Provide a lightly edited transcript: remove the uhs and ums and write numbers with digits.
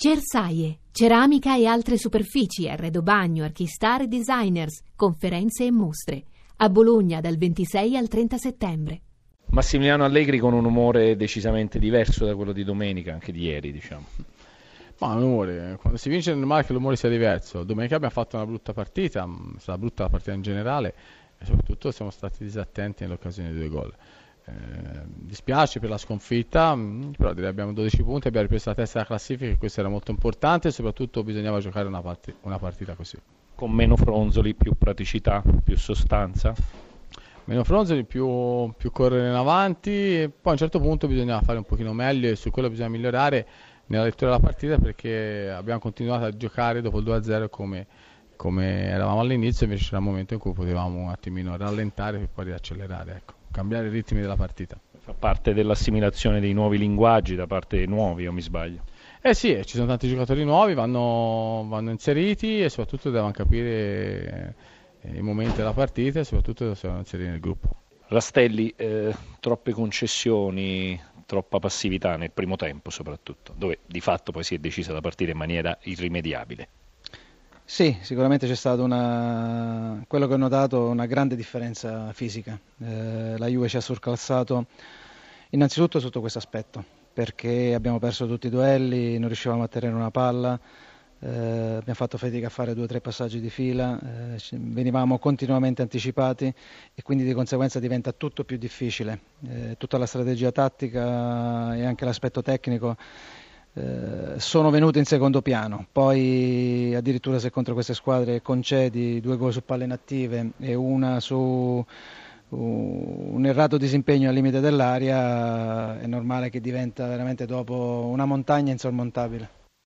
Cersaie, ceramica e altre superfici, arredo bagno, archistar e designers, conferenze e mostre. A Bologna dal 26 al 30 settembre. Massimiliano Allegri con un umore decisamente diverso da quello di domenica, anche di ieri, diciamo. Ma l'umore, quando si vince è normale che l'umore sia diverso. Domenica abbiamo fatto una brutta partita, è stata brutta la partita in generale e soprattutto siamo stati disattenti nell'occasione dei due gol. Dispiace per la sconfitta, però abbiamo 12 punti, abbiamo ripreso la testa della classifica e questo era molto importante e soprattutto bisognava giocare una partita così. Con meno fronzoli, più praticità, più sostanza? Meno fronzoli, più correre in avanti e poi a un certo punto bisognava fare un pochino meglio e su quello bisogna migliorare nella lettura della partita perché abbiamo continuato a giocare dopo il 2-0 come eravamo all'inizio, invece c'era un momento in cui potevamo un attimino rallentare e poi riaccelerare, ecco. Cambiare i ritmi della partita. Fa parte dell'assimilazione dei nuovi linguaggi da parte dei nuovi, o mi sbaglio? Eh sì, ci sono tanti giocatori nuovi, vanno inseriti e soprattutto devono capire i momenti della partita e soprattutto se vanno inseriti nel gruppo. Rastelli, troppe concessioni, troppa passività nel primo tempo soprattutto, dove di fatto poi si è decisa la partita in maniera irrimediabile. Sì, sicuramente c'è stata quello che ho notato, una grande differenza fisica. La Juve ci ha surclassato innanzitutto sotto questo aspetto, perché abbiamo perso tutti i duelli, non riuscivamo a tenere una palla, abbiamo fatto fatica a fare 2 o 3 passaggi di fila, venivamo continuamente anticipati e quindi di conseguenza diventa tutto più difficile. Tutta la strategia tattica e anche l'aspetto tecnico sono venute in secondo piano, poi addirittura se contro queste squadre concedi 2 gol su palle inattive e una su un errato disimpegno al limite dell'area, è normale che diventa veramente dopo una montagna insormontabile.